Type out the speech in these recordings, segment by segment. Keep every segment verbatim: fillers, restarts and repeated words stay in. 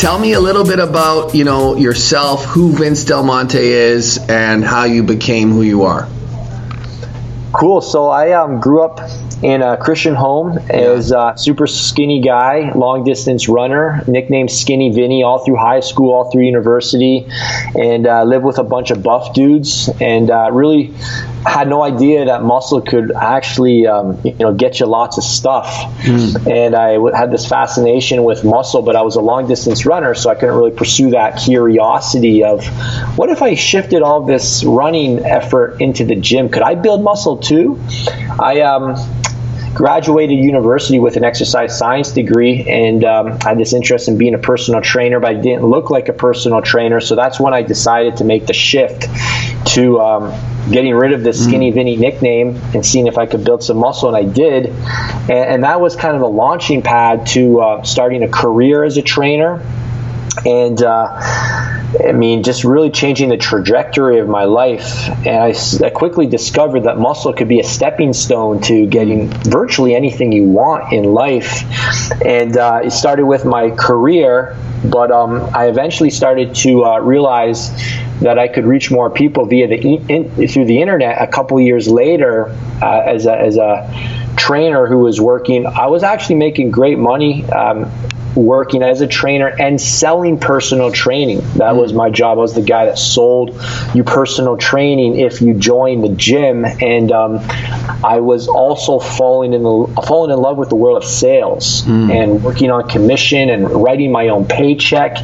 Tell me a little bit about, you know, yourself, who Vince Del Monte is, and how you became who you are. Cool. So I um, grew up in a Christian home as a super skinny guy, long distance runner, nicknamed Skinny Vinny, all through high school, all through university, and uh, lived with a bunch of buff dudes, and uh, really had no idea that muscle could actually, um, you know, get you lots of stuff. Mm. And I w- had this fascination with muscle, but I was a long distance runner, so I couldn't really pursue that curiosity of what if I shifted all this running effort into the gym? Could I build muscle too? I um, graduated university with an exercise science degree, and um, I had this interest in being a personal trainer, but I didn't look like a personal trainer. So that's when I decided to make the shift to um, getting rid of the Skinny Vinny nickname and seeing if I could build some muscle, and I did. And, and that was kind of a launching pad to uh, starting a career as a trainer. And uh, I mean, just really changing the trajectory of my life. And I, I quickly discovered that muscle could be a stepping stone to getting virtually anything you want in life. And uh, it started with my career, but um, I eventually started to uh, realize that I could reach more people via the in, through the internet. A couple of years later, uh, as a, as a trainer who was working, I was actually making great money. Um, working as a trainer and selling personal training. That was my job. I was the guy that sold you personal training if you joined the gym. And um, I was also falling in the, falling in love with the world of sales mm. and working on commission and writing my own paycheck.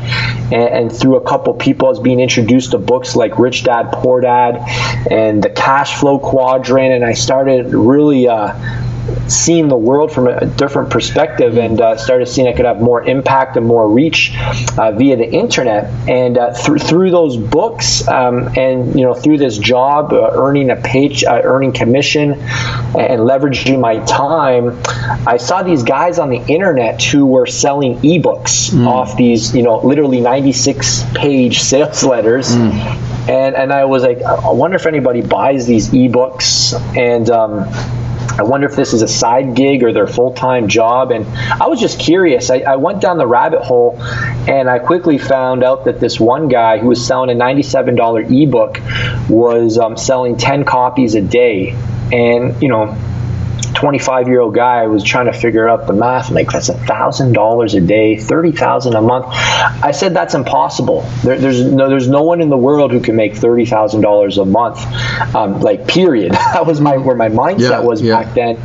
And, and through a couple people, I was being introduced to books like Rich Dad, Poor Dad, and the Cash Flow Quadrant. And I started really uh, seeing the world from a different perspective, and uh, started seeing I could have more impact and more reach uh, via the internet. And uh, through through those books, um, and you know, through this job, uh, earning a page, uh, earning commission, and leveraging my time, I saw these guys on the internet who were selling ebooks mm. off these, you know, literally ninety-six page sales letters. Mm. And and I was like, I wonder if anybody buys these ebooks, and um, I wonder if this is a side gig or their full-time job. And I was just curious. I, I went down the rabbit hole, and I quickly found out that this one guy who was selling a ninety-seven dollar ebook was um, selling ten copies a day. And, you know, twenty-five-year-old guy was trying to figure out the math. I'm like, that's one thousand dollars a day, thirty thousand dollars a month. I said, that's impossible. There, there's no there's no one in the world who can make thirty thousand dollars a month, um, like, period. That was my where my mindset yeah, was yeah. back then.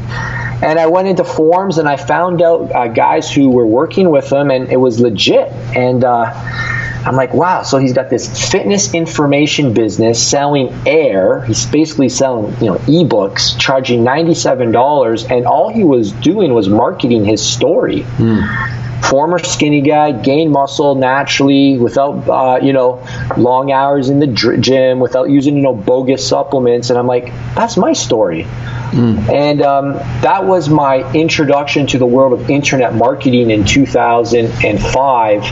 And I went into forums, and I found out uh, guys who were working with them, and it was legit. And uh, I'm like, wow, so he's got this fitness information business selling air. He's basically selling, you know, ebooks, charging ninety-seven dollars, and all he was doing was marketing his story. Mm. Former skinny guy, gained muscle naturally without, uh, you know, long hours in the gym, without using, you know, bogus supplements. And I'm like, that's my story. Mm. And um, that was my introduction to the world of internet marketing in two thousand five.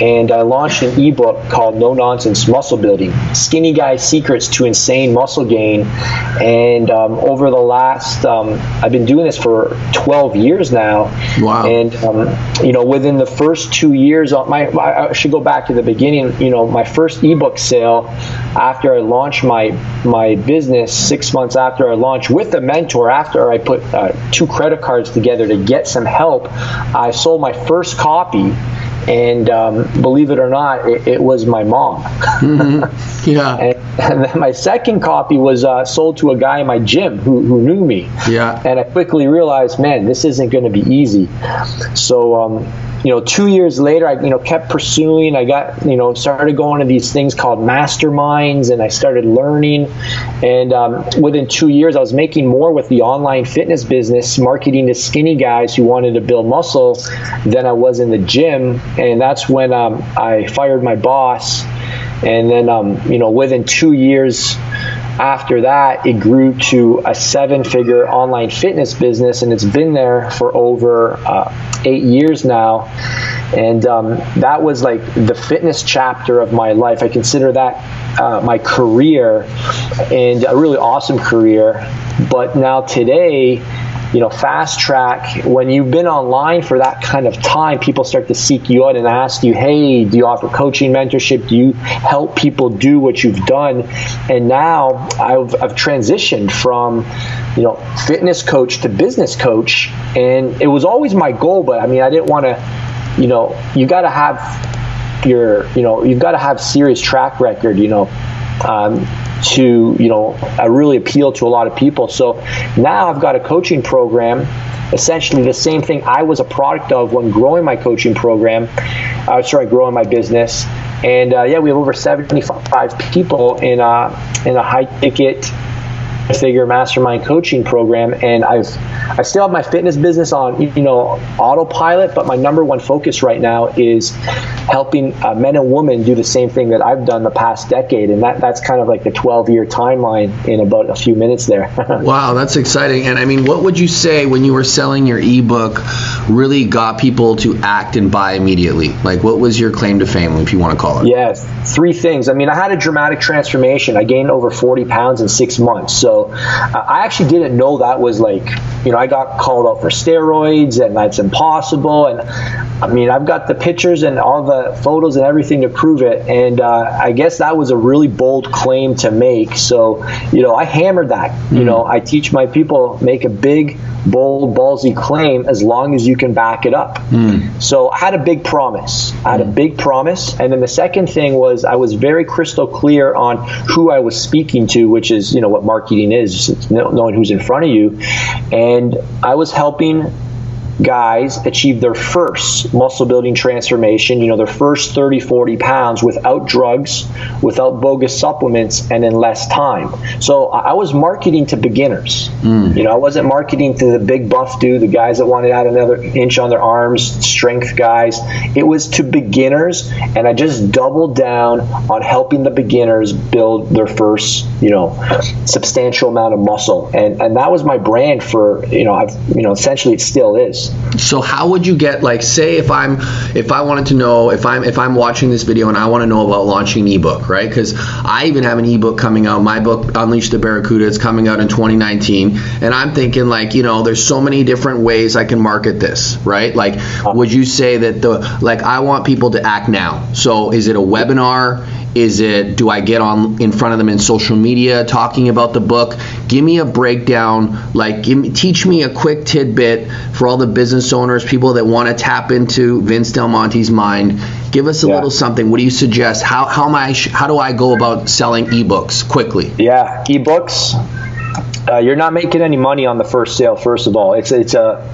And I launched an ebook called No Nonsense Muscle Building: Skinny Guy Secrets to Insane Muscle Gain. And um, over the last, um, I've been doing this for twelve years now. Wow. And, um, you know, within the first two years, my I should go back to the beginning. You know, my first ebook sale after I launched my my business, six months after I launched with a mentor, after I put uh, two credit cards together to get some help, I sold my first copy. And um, believe it or not, it, it was my mom. Mm-hmm. Yeah. and, and then my second copy was uh, sold to a guy in my gym who, who knew me. Yeah. And I quickly realized, man, this isn't going to be easy. So, um, you know, two years later, I you know kept pursuing. I got you know started going to these things called masterminds, and I started learning. And um, within two years, I was making more with the online fitness business, marketing to skinny guys who wanted to build muscle, than I was in the gym. And that's when um, I fired my boss. And then, um, you know, within two years after that, it grew to a seven-figure online fitness business. And it's been there for over uh, eight years now. And um, that was like the fitness chapter of my life. I consider that uh, my career, and a really awesome career. But now today, you know, fast track. When you've been online for that kind of time, people start to seek you out and ask you, hey, do you offer coaching, mentorship? Do you help people do what you've done? And now I've, I've transitioned from, you know, fitness coach to business coach. And it was always my goal, but I mean, I didn't want to, you know, you got to have your, you know, you've got to have serious track record, you know, um, to, you know, I really appeal to a lot of people. So now I've got a coaching program, essentially the same thing I was a product of when growing my coaching program. I uh, started growing my business, and uh, yeah, we have over seventy-five people in a in a high ticket figure mastermind coaching program. And I've I still have my fitness business on, you know, autopilot, but my number one focus right now is helping uh, men and women do the same thing that I've done the past decade, and that that's kind of like the twelve year timeline in about a few minutes there. Wow, that's exciting. And I mean, what would you say when you were selling your ebook really got people to act and buy immediately? Like, what was your claim to fame, if you want to call it? Yes, three things. I mean, I had a dramatic transformation. I gained over forty pounds in six months. So So uh, I actually didn't know that was like, you know, I got called out for steroids and that's impossible. And I mean, I've got the pictures and all the photos and everything to prove it. And uh, I guess that was a really bold claim to make. So, you know, I hammered that. Mm-hmm. You know, I teach my people, make a big, bold, ballsy claim as long as you can back it up. Mm. So I had a big promise. I had mm. a big promise. And then the second thing was I was very crystal clear on who I was speaking to, which is, you know, what marketing is, it's knowing who's in front of you. And I was helping guys achieve their first muscle building transformation, you know, their first thirty, forty pounds without drugs, without bogus supplements, and in less time. So I was marketing to beginners. Mm. You know, I wasn't marketing to the big buff dude, the guys that wanted to add another inch on their arms, strength guys. It was to beginners, and I just doubled down on helping the beginners build their first, you know, substantial amount of muscle. And and that was my brand for, you know, I've, you know, essentially it still is. So how would you get, like, say if I'm if I wanted to know if I'm if I'm watching this video and I want to know about launching an ebook, right? Because I even have an ebook coming out. My book Unleash the Barracuda is coming out in twenty nineteen, and I'm thinking, like, you know, there's so many different ways I can market this, right? Like, would you say that the like I want people to act now? So is it a webinar? Is it, do I get on in front of them in social media talking about the book? Give me a breakdown. Like, give me, teach me a quick tidbit for all the business owners, people that want to tap into Vince Del Monte's mind. Give us a yeah. little something. What do you suggest? How how am I? How do I go about selling ebooks quickly? Yeah, ebooks. Uh, you're not making any money on the first sale. First of all, it's it's a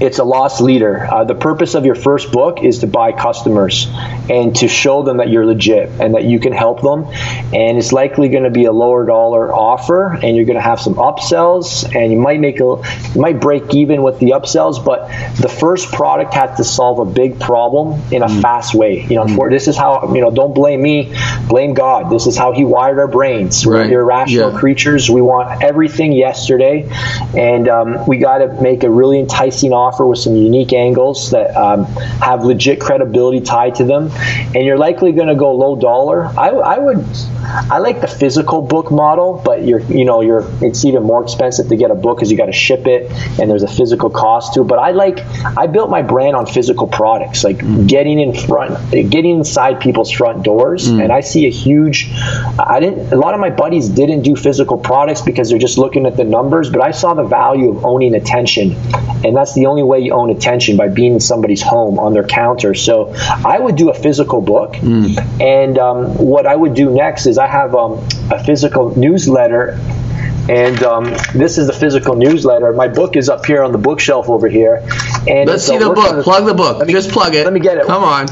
It's a lost leader. Uh, the purpose of your first book is to buy customers and to show them that you're legit and that you can help them. And it's likely going to be a lower dollar offer, and you're going to have some upsells, and you might make a, you might break even with the upsells. But the first product has to solve a big problem in a mm. fast way. You know, mm. for, this is how, you know, don't blame me, blame God. This is how He wired our brains. Right. We're irrational yeah. creatures. We want everything yesterday, and um, we got to make a really enticing offer with some unique angles that um, have legit credibility tied to them, and you're likely going to go low dollar. I, I would, I like the physical book model, but you're, you know, you're it's even more expensive to get a book because you got to ship it, and there's a physical cost to it. But I like, I built my brand on physical products, like mm. getting in front, getting inside people's front doors, mm. and I see a huge. I didn't. A lot of my buddies didn't do physical products because they're just looking at the numbers, but I saw the value of owning attention, and that's the The only way you own attention, by being in somebody's home on their counter. So I would do a physical book, mm. and um, what I would do next is I have um, a physical newsletter. And um, this is the physical newsletter. My book is up here on the bookshelf over here. And let's see the book. Plug the book. Just plug it. Let me get it. Come on.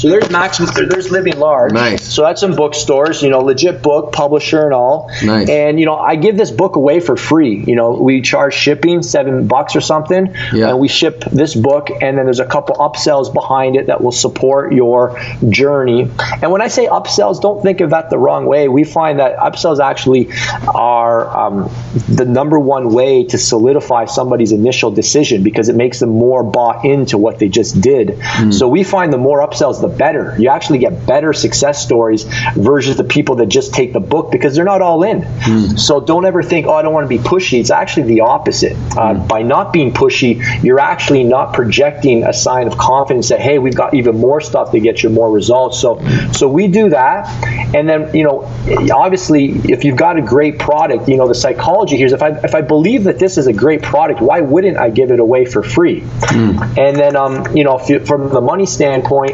So there's Max, there's Living Large. Nice. So that's in bookstores, you know, legit book, publisher and all. Nice. And, you know, I give this book away for free. You know, we charge shipping, seven bucks or something. Yeah. And we ship this book, and then there's a couple upsells behind it that will support your journey. And when I say upsells, don't think of that the wrong way. We find that upsells actually are um, the number one way to solidify somebody's initial decision, because it makes them more bought into what they just did. Mm. So we find the more upsells, the but better. You actually get better success stories versus the people that just take the book because they're not all in. Mm. So don't ever think, oh, I don't want to be pushy. It's actually the opposite. Uh, mm. By not being pushy, you're actually not projecting a sign of confidence that, hey, we've got even more stuff to get you more results. So, so we do that. And then, you know, obviously, if you've got a great product, you know, the psychology here is if I, if I believe that this is a great product, why wouldn't I give it away for free? Mm. And then, um, you know, if you, from the money standpoint,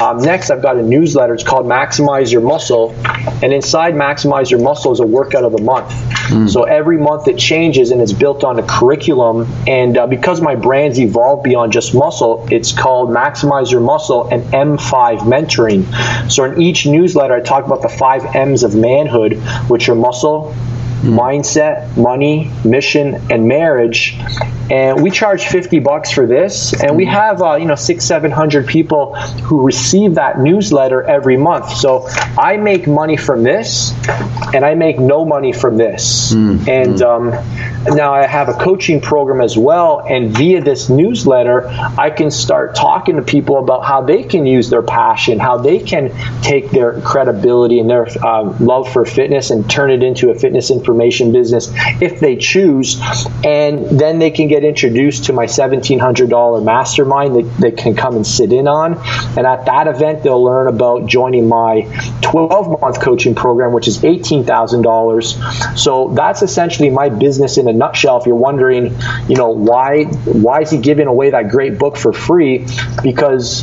um, next I've got a newsletter. It's called Maximize Your Muscle. And inside Maximize Your Muscle is a workout of the month. Mm. So every month it changes and it's built on a curriculum. And uh, because my brand's evolved beyond just muscle, it's called Maximize Your Muscle and M five Mentoring. So in each newsletter, I talk about the five M's of manhood, which are muscle, Mm. mindset, money, mission, and marriage. And we charge fifty bucks for this, and we have uh, you know six, seven hundred people who receive that newsletter every month. So I make money from this, and I make no money from this. Mm. And um, now I have a coaching program as well, and via this newsletter, I can start talking to people about how they can use their passion, how they can take their credibility and their uh, love for fitness and turn it into a fitness information information business if they choose, and then they can get introduced to my seventeen hundred dollar mastermind that they can come and sit in on. And at that event, they'll learn about joining my twelve month coaching program, which is eighteen thousand dollars. So that's essentially my business in a nutshell. If you're wondering, you know, why why is he giving away that great book for free? Because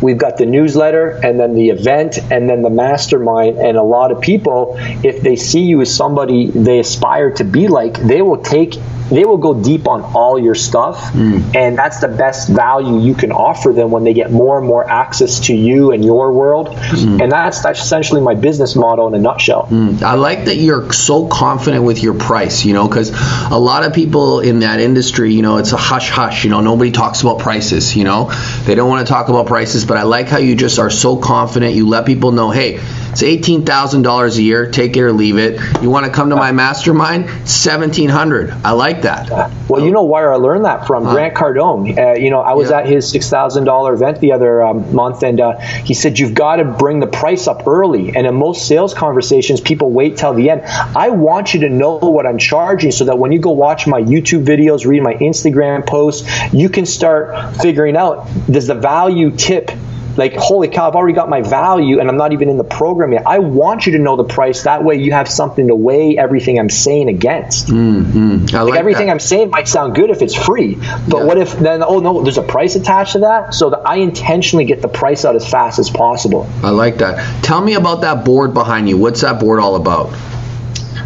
we've got the newsletter and then the event and then the mastermind. And a lot of people, if they see you as somebody they aspire to be like, they will take, they will go deep on all your stuff. Mm. And that's the best value you can offer them when they get more and more access to you and your world. Mm. And that's, that's essentially my business model in a nutshell. Mm. I like that you're so confident with your price, you know, because a lot of people in that industry, you know, it's a hush hush, you know, nobody talks about prices, you know, they don't want to talk about prices. But I like how you just are so confident. You let people know, hey, it's eighteen thousand dollars a year. Take it or leave it. You want to come to my mastermind? seventeen hundred dollars. I like that. Well, you know where I learned that from? Huh? Grant Cardone. Uh, you know, I was yeah. at his six thousand dollar event the other um, month, and uh, he said, you've got to bring the price up early. And in most sales conversations, people wait till the end. I want you to know what I'm charging so that when you go watch my YouTube videos, read my Instagram posts, you can start figuring out, does the value tip? Like, holy cow, I've already got my value and I'm not even in the program yet. I want you to know the price. That way you have something to weigh everything I'm saying against. Mm-hmm. I like, like everything that. I'm saying might sound good if it's free. But yeah. what if then, oh, no, there's a price attached to that? So that I intentionally get the price out as fast as possible. I like that. Tell me about that board behind you. What's that board all about?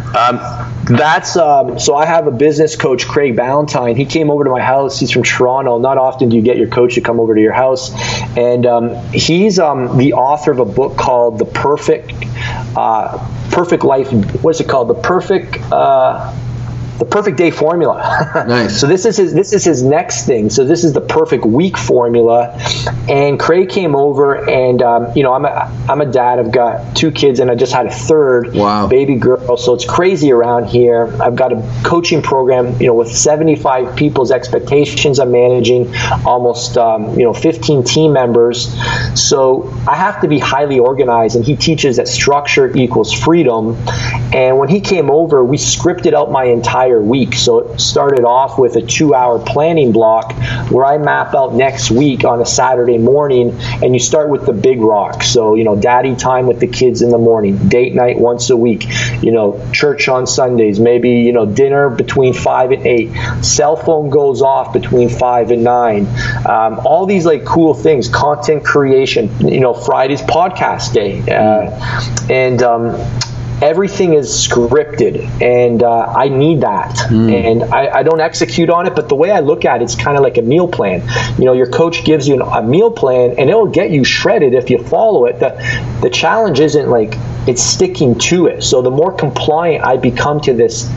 Um, that's um, so I have a business coach, Craig Ballantyne. He came over to my house. He's from Toronto. Not often do you get your coach to come over to your house. And um, he's um, the author of a book called The Perfect uh, Perfect Life. What's it called? The Perfect uh, The Perfect Day Formula. Nice. So this is his this is his next thing. So this is the Perfect Week Formula. And Craig came over, and um, you know, I'm a I'm a dad. I've got two kids, and I just had a third wow. baby girl. So it's crazy around here. I've got a coaching program, you know, with seventy-five people's expectations. I'm managing almost um, you know fifteen team members. So I have to be highly organized. And he teaches that structure equals freedom. And when he came over, we scripted out my entire week. So it started off with a two hour planning block where I map out next week on a Saturday morning, and you start with the big rock. So, you know, daddy time with the kids in the morning, date night once a week, you know, church on Sundays, maybe, you know, dinner between five and eight, cell phone goes off between five and nine, um, all these like cool things, content creation, you know, Friday's podcast day. Uh, and, um, Everything is scripted, and uh, I need that. Mm. And I, I don't execute on it, but the way I look at it, it's kind of like a meal plan. You know, your coach gives you an, a meal plan, and it'll get you shredded if you follow it. The, the challenge isn't like it's sticking to it. So the more compliant I become to this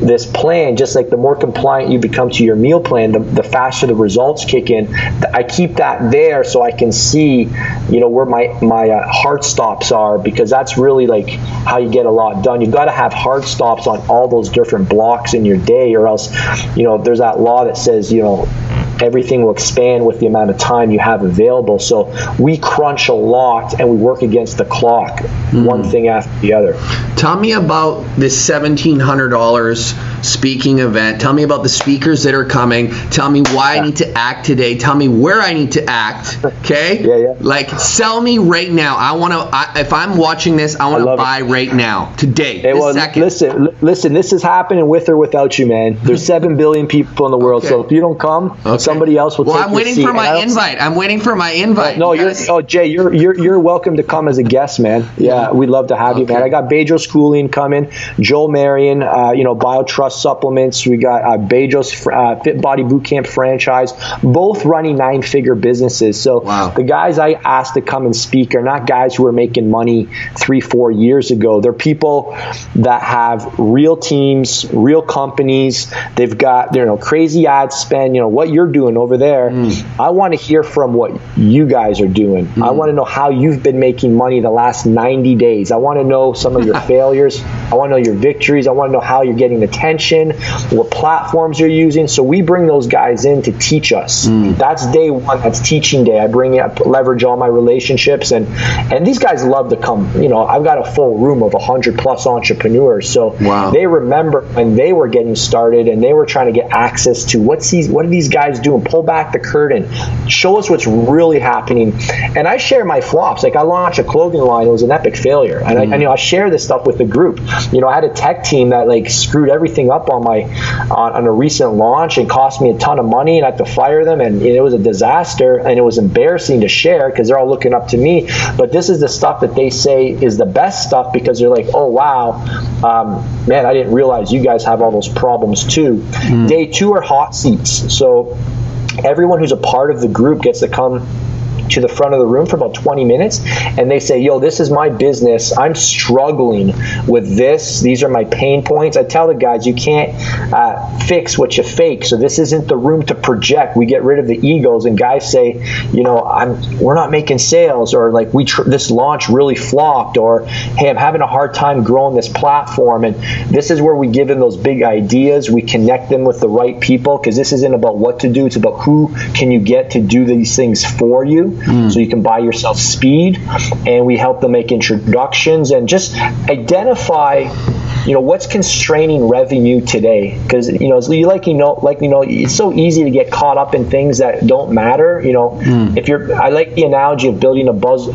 this plan, just like the more compliant you become to your meal plan, the, the faster the results kick in. I keep that there so I can see, you know, where my, my uh, hard stops are, because that's really like how you get a lot done. You've got to have hard stops on all those different blocks in your day, or else, you know, there's that law that says, you know, everything will expand with the amount of time you have available. So we crunch a lot and we work against the clock, mm-hmm. one thing after the other. Tell me about this seventeen hundred dollars speaking event. Tell me about the speakers that are coming. Tell me why yeah. I need to act today. Tell me where I need to act, okay? yeah, yeah. Like, sell me right now. I want to, if I'm watching this, I want to buy it. right now, today, hey, this well, second. Listen, l- listen, this is happening with or without you, man. There's seven billion people in the world, okay. so if you don't come, okay. somebody else will well, take I'm waiting seat. for my invite. I'm waiting for my invite. No, you're, oh, Jay, you're, you're, you're welcome to come as a guest, man. Yeah, we'd love to have okay. you, man. I got Pedro Schooling coming, Joel Marion, uh, you know, BioTrust supplements. We got uh, Pedro's uh, Fit Body Bootcamp franchise, both running nine-figure businesses. So wow. the guys I asked to come and speak are not guys who are making money three, four years ago. They're people that have real teams, real companies. They've got, you know, crazy ad spend, you know, what you're doing over there. Mm. I want to hear from what you guys are doing. Mm. I want to know how you've been making money the last ninety days. I want to know some of your failures. I want to know your victories. I want to know how you're getting attention, what platforms you're using. So we bring those guys in to teach us. Mm. That's day one. That's teaching day. I bring up, leverage all my relationships, and and these guys love to come. You know, I've got a full room of one hundred plus entrepreneurs. So wow. they remember when they were getting started and they were trying to get access to what's these, what are these guys doing? Pull back the curtain. Show us what's really happening. And I share my flops. Like, I launched a clothing line. It was an epic failure. And mm. I, I, you know, I share this stuff with the group. You know, I had a tech team that like screwed everything up on my on, on a recent launch and cost me a ton of money, and I had to fire them, and, and it was a disaster, and it was embarrassing to share because they're all looking up to me. But this is the stuff that they say is the best stuff because they're like, oh, wow, um, man, I didn't realize you guys have all those problems too. Mm. Day two are hot seats. So everyone who's a part of the group gets to come to the front of the room for about twenty minutes, and they say, yo, this is my business. I'm struggling with this. These are my pain points. I tell the guys, you can't uh, fix what you fake. So this isn't the room to project. We get rid of the egos, and guys say, you know, I'm we're not making sales, or like we tr- this launch really flopped, or hey, I'm having a hard time growing this platform. And this is where we give them those big ideas. We connect them with the right people, because this isn't about what to do. It's about who can you get to do these things for you. Mm. So you can buy yourself speed, and we help them make introductions and just identify, you know, what's constraining revenue today. Because, you know, as you likely know, likely know, it's so easy to get caught up in things that don't matter. You know, mm. if you're, I like the analogy of building a buzz.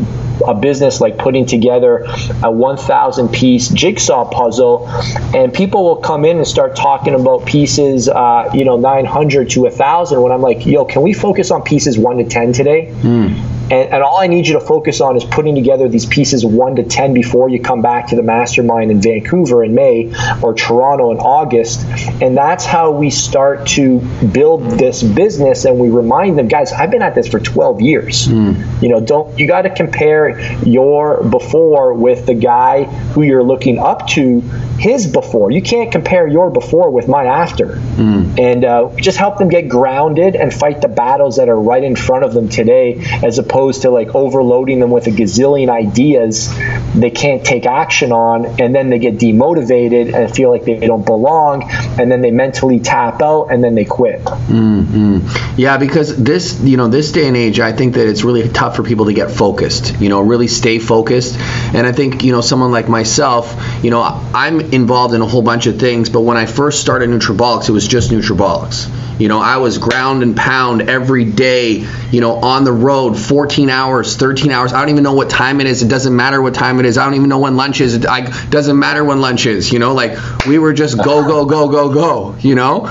a business, like putting together a one thousand piece jigsaw puzzle, and people will come in and start talking about pieces, uh, you know, nine hundred to one thousand, when I'm like, yo, can we focus on pieces one to ten today? Mm. And, and all I need you to focus on is putting together these pieces one to ten before you come back to the mastermind in Vancouver in May or Toronto in August. And that's how we start to build this business. And we remind them, guys, I've been at this for twelve years. Mm. You know, don't, you got to compare your before with the guy who you're looking up to, his before. You can't compare your before with my after. Mm. And uh, just help them get grounded and fight the battles that are right in front of them today, as opposed to like overloading them with a gazillion ideas they can't take action on, and then they get demotivated and feel like they don't belong, and then they mentally tap out, and then they quit. Mm-hmm. Yeah, because this, you know, this day and age, I think that it's really tough for people to get focused, you know, really stay focused. And I think, you know, someone like myself, you know, I'm involved in a whole bunch of things, but when I first started Nutrabolics, it was just Nutrabolics. You know, I was ground and pound every day, you know, on the road, fourteen hours, thirteen hours. I don't even know what time it is. It doesn't matter what time it is. I don't even know when lunch is. It I, doesn't matter when lunch is, you know, like we were just go, go, go, go, go, you know.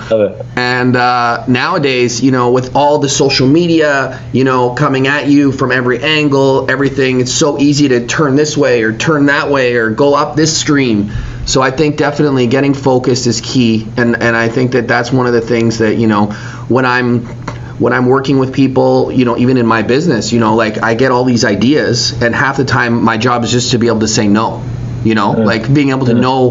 And uh, nowadays, you know, with all the social media, you know, coming at you from every angle, everything, it's so easy to turn this way or turn that way or go up this stream. So I think definitely getting focused is key, and, and I think that that's one of the things that, you know, when I'm when I'm working with people, you know, even in my business, you know, like I get all these ideas, and half the time my job is just to be able to say no, you know, mm-hmm. like being able to mm-hmm. know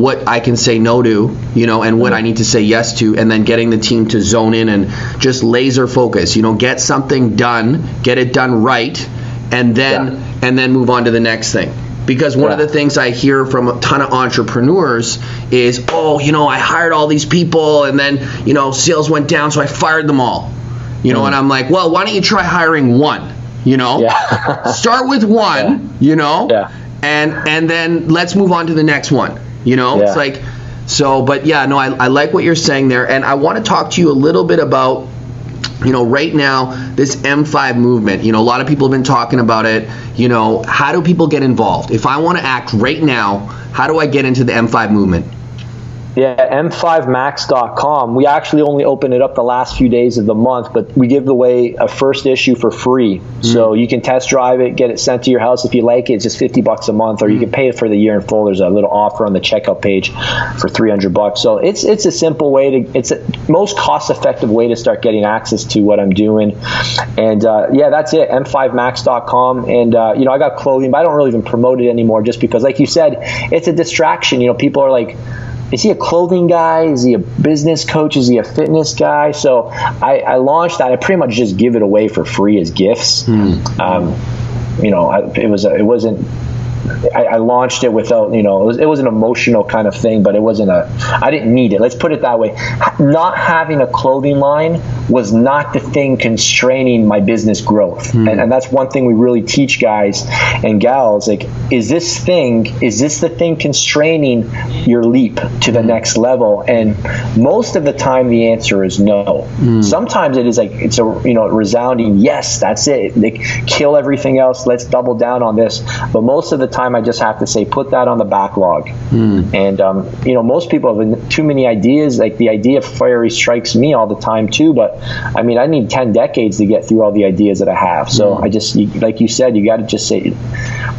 what I can say no to, you know, and mm-hmm. what I need to say yes to, and then getting the team to zone in and just laser focus, you know, get something done, get it done right, and then yeah. and then move on to the next thing. Because one yeah. of the things I hear from a ton of entrepreneurs is, oh, you know, I hired all these people, and then, you know, sales went down, so I fired them all. you know, mm. and I'm like, well, why don't you try hiring one, you know, yeah. start with one, yeah. you know, yeah. and, and then let's move on to the next one, you know, yeah. it's like, so, but yeah, no, I, I like what you're saying there. And I want to talk to you a little bit about, you know, right now, this M five movement, you know, a lot of people have been talking about it. You know, how do people get involved? If I want to act right now, how do I get into the M five movement? Yeah, m five max dot com. We actually only open it up the last few days of the month, but we give away a first issue for free. Mm-hmm. So you can test drive it, get it sent to your house if you like it. It's just fifty bucks a month, or mm-hmm. you can pay it for the year in full. There's a little offer on the checkout page for three hundred bucks. So it's it's a simple way to, it's a most cost-effective way to start getting access to what I'm doing. And uh, yeah, that's it, m five max dot com. And uh, you know, I got clothing, but I don't really even promote it anymore, just because, like you said, it's a distraction. You know, people are like, is he a clothing guy? Is he a business coach? Is he a fitness guy? So I, I launched that. I pretty much just give it away for free as gifts. Mm. Um, you know, I, it was a, it wasn't. I, I launched it without, you know, it was, it was an emotional kind of thing, but it wasn't a. I didn't need it. Let's put it that way. Not having a clothing line was not the thing constraining my business growth, mm. and, and that's one thing we really teach guys and gals. Like, is this thing, is this the thing constraining your leap to the next level? And most of the time, the answer is no. Mm. Sometimes it is like it's a you know resounding yes. That's it. They kill everything else. Let's double down on this. But most of the time, I just have to say, put that on the backlog. Mm. And um, you know, most people have too many ideas. Like the idea of fiery strikes me all the time too, but I mean, I need ten decades to get through all the ideas that I have. So mm. I just, like you said, you got to just say,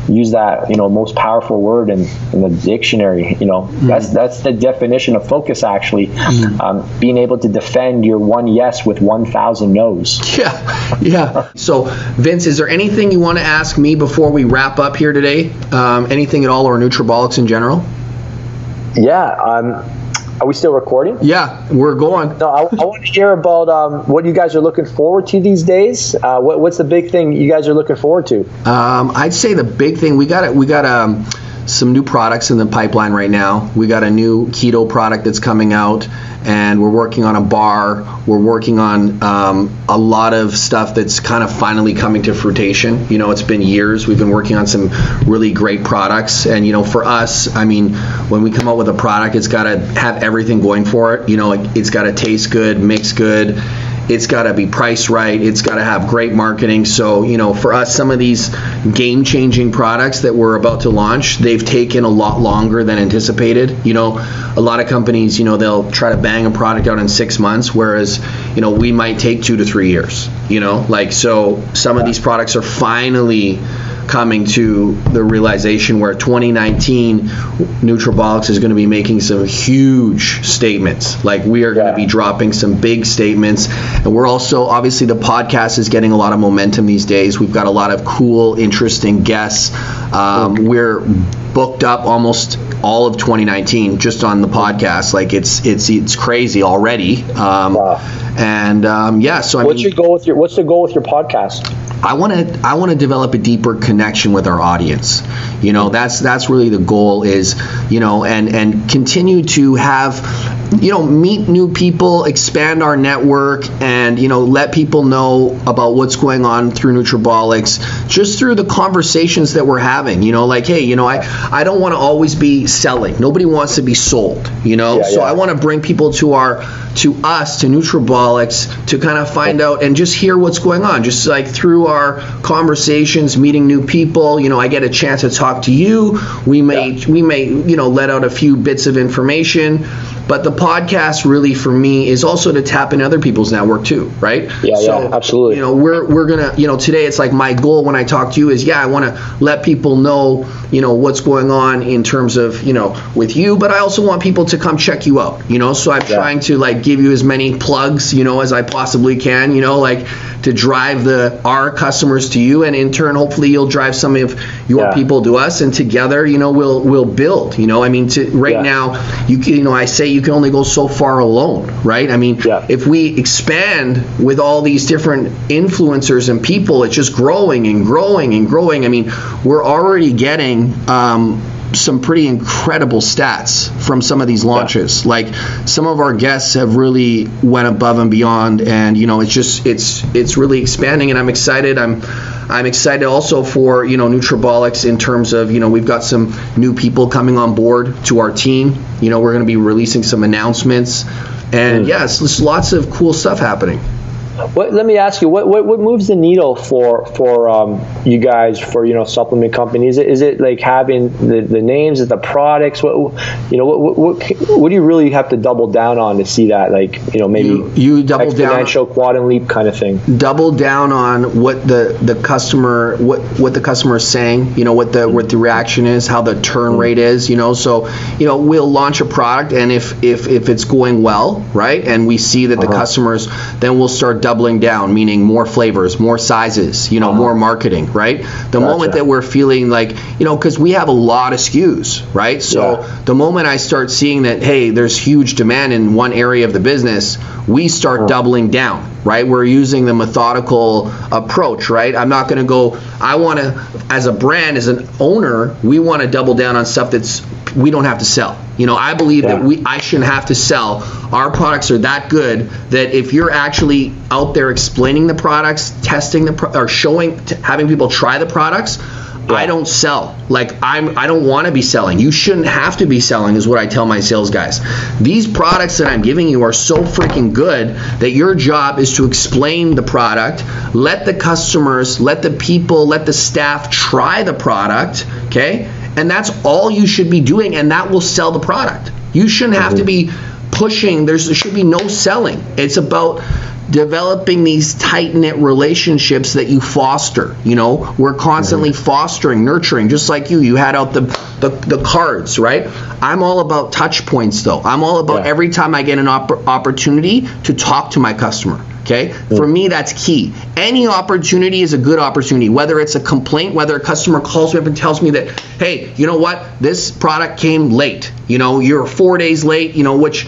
use that, you know, most powerful word in, in the dictionary. You know, mm. that's that's the definition of focus, actually. Mm. Um, being able to defend your one yes with one thousand no's. Yeah, yeah. So Vince, is there anything you want to ask me before we wrap up here today? Um, anything at all, or Nutrabolics in general? Yeah, um, are we still recording? Yeah, we're going. No, I, I want to hear about um, what you guys are looking forward to these days. Uh, what, what's the big thing you guys are looking forward to? Um, I'd say the big thing, we got it. We got um, some new products in the pipeline right now. We got a new keto product that's coming out, and we're working on a bar. We're working on um, a lot of stuff that's kind of finally coming to fruition. You know, it's been years. We've been working on some really great products. And, you know, for us, I mean, when we come up with a product, it's got to have everything going for it. You know, it, it's got to taste good, mix good. It's got to be priced right. It's got to have great marketing. So, you know, for us, some of these game-changing products that we're about to launch, they've taken a lot longer than anticipated. You know, a lot of companies, you know, they'll try to bang a product out in six months, whereas, you know, we might take two to three years, you know, like, so some of these products are finally coming to the realization where twenty nineteen Nutrabolics is going to be making some huge statements. Like, we are yeah. going to be dropping some big statements. And we're also, obviously, the podcast is getting a lot of momentum these days. We've got a lot of cool, interesting guests. Um, okay. We're booked up almost all of twenty nineteen just on the podcast. Like, it's it's it's crazy already. Um, wow. And um, yeah, so I what's mean, your goal with your what's the goal with your podcast? I want to I want to develop a deeper connection with our audience. You know, that's that's really the goal is, you know, and and continue to have, you know, meet new people, expand our network, and, you know, let people know about what's going on through Nutrabolics just through the conversations that we're having. You know, like, hey, you know, I I don't want to always be selling. Nobody wants to be sold, you know. Yeah, so yeah. I want to bring people to our to us to Nutrabolics to kind of find out and just hear what's going on, just like through our conversations, meeting new people. You know, I get a chance to talk to you. We may, yeah. we may, you know, let out a few bits of information, but the podcast really for me is also to tap in other people's network too, right? Yeah, so, yeah, absolutely. You know, we're we're gonna, you know, today it's like my goal when I talk to you is, yeah, I want to let people know, you know, what's going on in terms of, you know, with you, but I also want people to come check you out, you know. So I'm yeah. trying to like give you as many plugs, you know, as I possibly can, you know, like to drive the our customers to you, and in turn, hopefully, you'll drive some of your yeah. people to us, and together, you know, we'll we'll build. You know, I mean, to, right yeah. now, you you know, I say you can only go so far alone, right? I mean, yeah. if we expand with all these different influencers and people, it's just growing and growing and growing. I mean, we're already getting showing um, some pretty incredible stats from some of these launches. Yeah. Like, some of our guests have really went above and beyond, and, you know, it's just, it's, it's really expanding, and I'm excited. I'm, I'm excited also for, you know, Nutrabolics in terms of, you know, we've got some new people coming on board to our team. You know, we're going to be releasing some announcements, and mm. yes, there's lots of cool stuff happening. What, let me ask you, what, what what moves the needle for for um, you guys, for, you know, supplement companies? Is it, is it like having the, the names of the products? What, you know, what, what what do you really have to double down on to see that? Like, you know, maybe you, you double exponential down, quad and leap kind of thing. Double down on what the, the customer what what the customer is saying. You know, what the what the reaction is, how the turn rate is. You know, so, you know, we'll launch a product, and if if if it's going well, right, and we see that the uh-huh. customers, then we'll start doubling down, meaning more flavors, more sizes, you know, uh-huh. more marketing, right? The gotcha. Moment that we're feeling like, you know, because we have a lot of S K Us, right? So yeah. the moment I start seeing that, hey, there's huge demand in one area of the business, we start uh-huh. doubling down, right? We're using the methodical approach, right? I'm not going to go, I want to, as a brand, as an owner, we want to double down on stuff that's, we don't have to sell. You know, I believe yeah. that we, I shouldn't have to sell. Our products are that good that if you're actually out there explaining the products, testing the pro- or showing, t- having people try the products, yeah. I don't sell. Like, I'm, I don't want to be selling. You shouldn't have to be selling, is what I tell my sales guys. These products that I'm giving you are so freaking good that your job is to explain the product, let the customers, let the people, let the staff try the product, okay? And that's all you should be doing, and that will sell the product. You shouldn't have mm-hmm. to be pushing. There's, there should be no selling. It's about developing these tight-knit relationships that you foster. You know, we're constantly mm-hmm. fostering, nurturing, just like you. You had out the, the, the cards, right? I'm all about touch points, though. I'm all about yeah. every time I get an op- opportunity to talk to my customer. Okay, for me, that's key. Any opportunity is a good opportunity, whether it's a complaint, whether a customer calls me up and tells me that, hey, you know what, this product came late, you know, you're four days late, you know, which,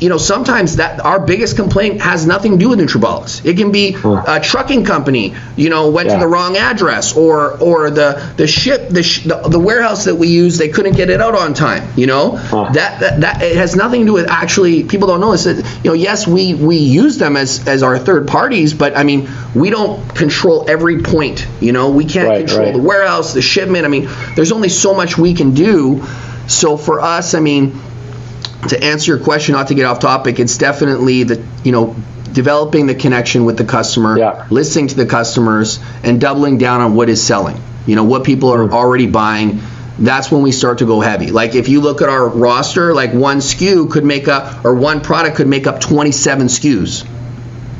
you know, sometimes that our biggest complaint has nothing to do with Nutrabolics. It can be a trucking company, you know, went yeah. to the wrong address, or or the the ship, the, sh- the the warehouse that we use, they couldn't get it out on time. You know, huh. that, that that it has nothing to do with. Actually, people don't know this. That, you know, yes, we we use them as as our third parties, but I mean, we don't control every point. You know, we can't right, control right. the warehouse, the shipment. I mean, there's only so much we can do. So for us, I mean. To answer your question, not to get off topic, it's definitely the, you know, developing the connection with the customer, yeah. listening to the customers, and doubling down on what is selling. You know, what people are already buying. That's when we start to go heavy. Like, if you look at our roster, like one S K U could make up, or one product could make up twenty-seven S K Us.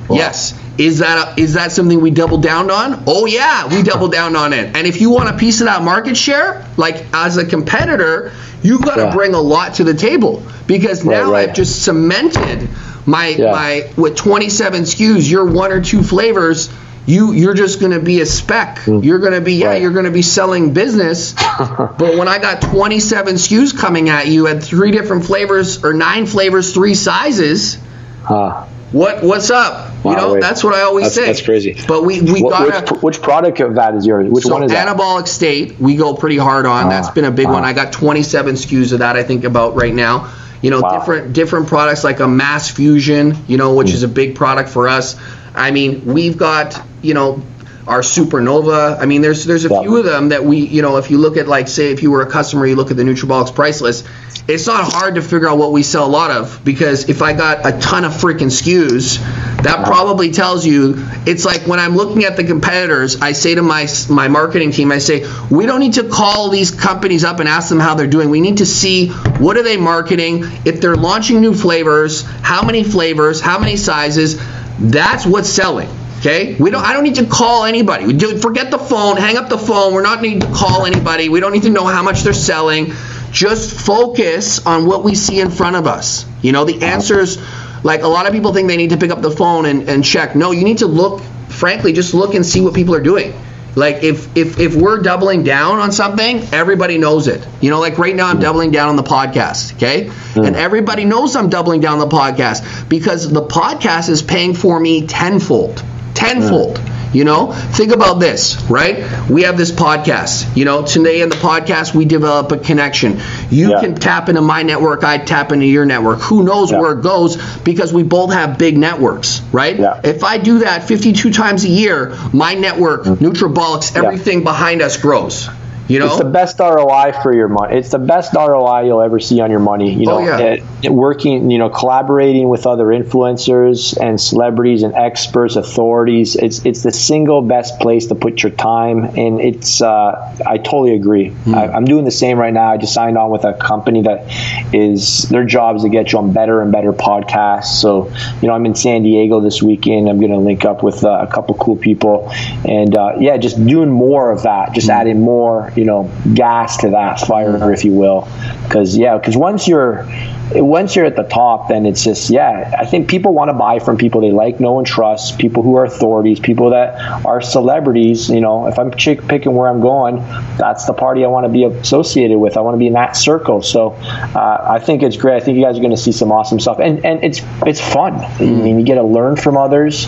Cool. Yes. Is that a, is that something we double down on? Oh yeah, we double down on it. And if you want a piece of that market share, like as a competitor, you've got yeah. to bring a lot to the table, because now right, right. I've just cemented my yeah. my with twenty-seven S K Us, your one or two flavors. You you're just gonna be a spec. Mm. You're gonna be yeah. Right. You're gonna be selling business. But when I got twenty-seven S K Us coming at you at three different flavors, or nine flavors, three sizes. Huh. What what's up? Wow, you know, wait. That's what I always that's, say. That's crazy. But we we what, gotta, which, which product of that is yours? Which so one is that? Anabolic State. We go pretty hard on. Ah, that's been a big ah. one. I got twenty-seven S K Us of that. I think about right now. You know, wow. different different products like a Mass Fusion. You know, which mm. is a big product for us. I mean, we've got, you know, our Supernova. I mean, there's there's a yeah. few of them that we, you know, if you look at, like, say if you were a customer, you look at the Nutrabolics price list. It's not hard to figure out what we sell a lot of, because if I got a ton of freaking S K Us, that probably tells you. It's like when I'm looking at the competitors, I say to my my marketing team, I say, we don't need to call these companies up and ask them how they're doing. We need to see what are they marketing, if they're launching new flavors, how many flavors, how many sizes. That's what's selling. Okay, we don't. I don't need to call anybody. We do, forget the phone. Hang up the phone. We're not need to call anybody. We don't need to know how much they're selling. Just focus on what we see in front of us. You know, the answers, like a lot of people think they need to pick up the phone and, and check. No, you need to look, frankly, just look and see what people are doing. Like if, if, if we're doubling down on something, everybody knows it. You know, like right now I'm doubling down on the podcast, okay? Mm. And everybody knows I'm doubling down on the podcast because the podcast is paying for me tenfold. Tenfold. Mm. You know, think about this, right? We have this podcast. You know, today in the podcast, we develop a connection. You yeah. can tap into my network. I tap into your network. Who knows yeah. where it goes, because we both have big networks, right? Yeah. If I do that fifty-two times a year, my network, mm-hmm. Nutrabolics, everything yeah. behind us grows. You know? It's the best R O I for your money. It's the best R O I you'll ever see on your money. You know, oh, yeah. it, it working, you know, collaborating with other influencers and celebrities and experts, authorities. It's it's the single best place to put your time. And it's, uh, I totally agree. Mm. I, I'm doing the same right now. I just signed on with a company that is, their job is to get you on better and better podcasts. So, you know, I'm in San Diego this weekend. I'm going to link up with uh, a couple cool people. And uh, yeah, just doing more of that, just mm. adding more, you know, gas to that fire, if you will. Because, yeah, because once you're once you're at the top, then it's just, yeah, I think people want to buy from people they like, know, and trust, people who are authorities, people that are celebrities. You know, if I'm chick picking where I'm going, that's the party I want to be associated with. I want to be in that circle. So uh, I think it's great. I think you guys are going to see some awesome stuff. And and it's it's fun. I mean, you get to learn from others.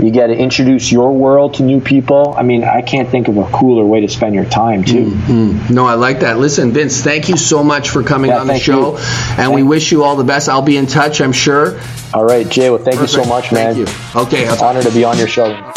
You get to introduce your world to new people. I mean, I can't think of a cooler way to spend your time, too. Mm-hmm. No, I like that. Listen, Vince, thank you so much for coming yeah, on the show. You. And thank we wish you all the best. I'll be in touch, I'm sure. All right, Jay. Well, thank Perfect. you so much, man. Thank you. Okay. It's an honor to be on your show.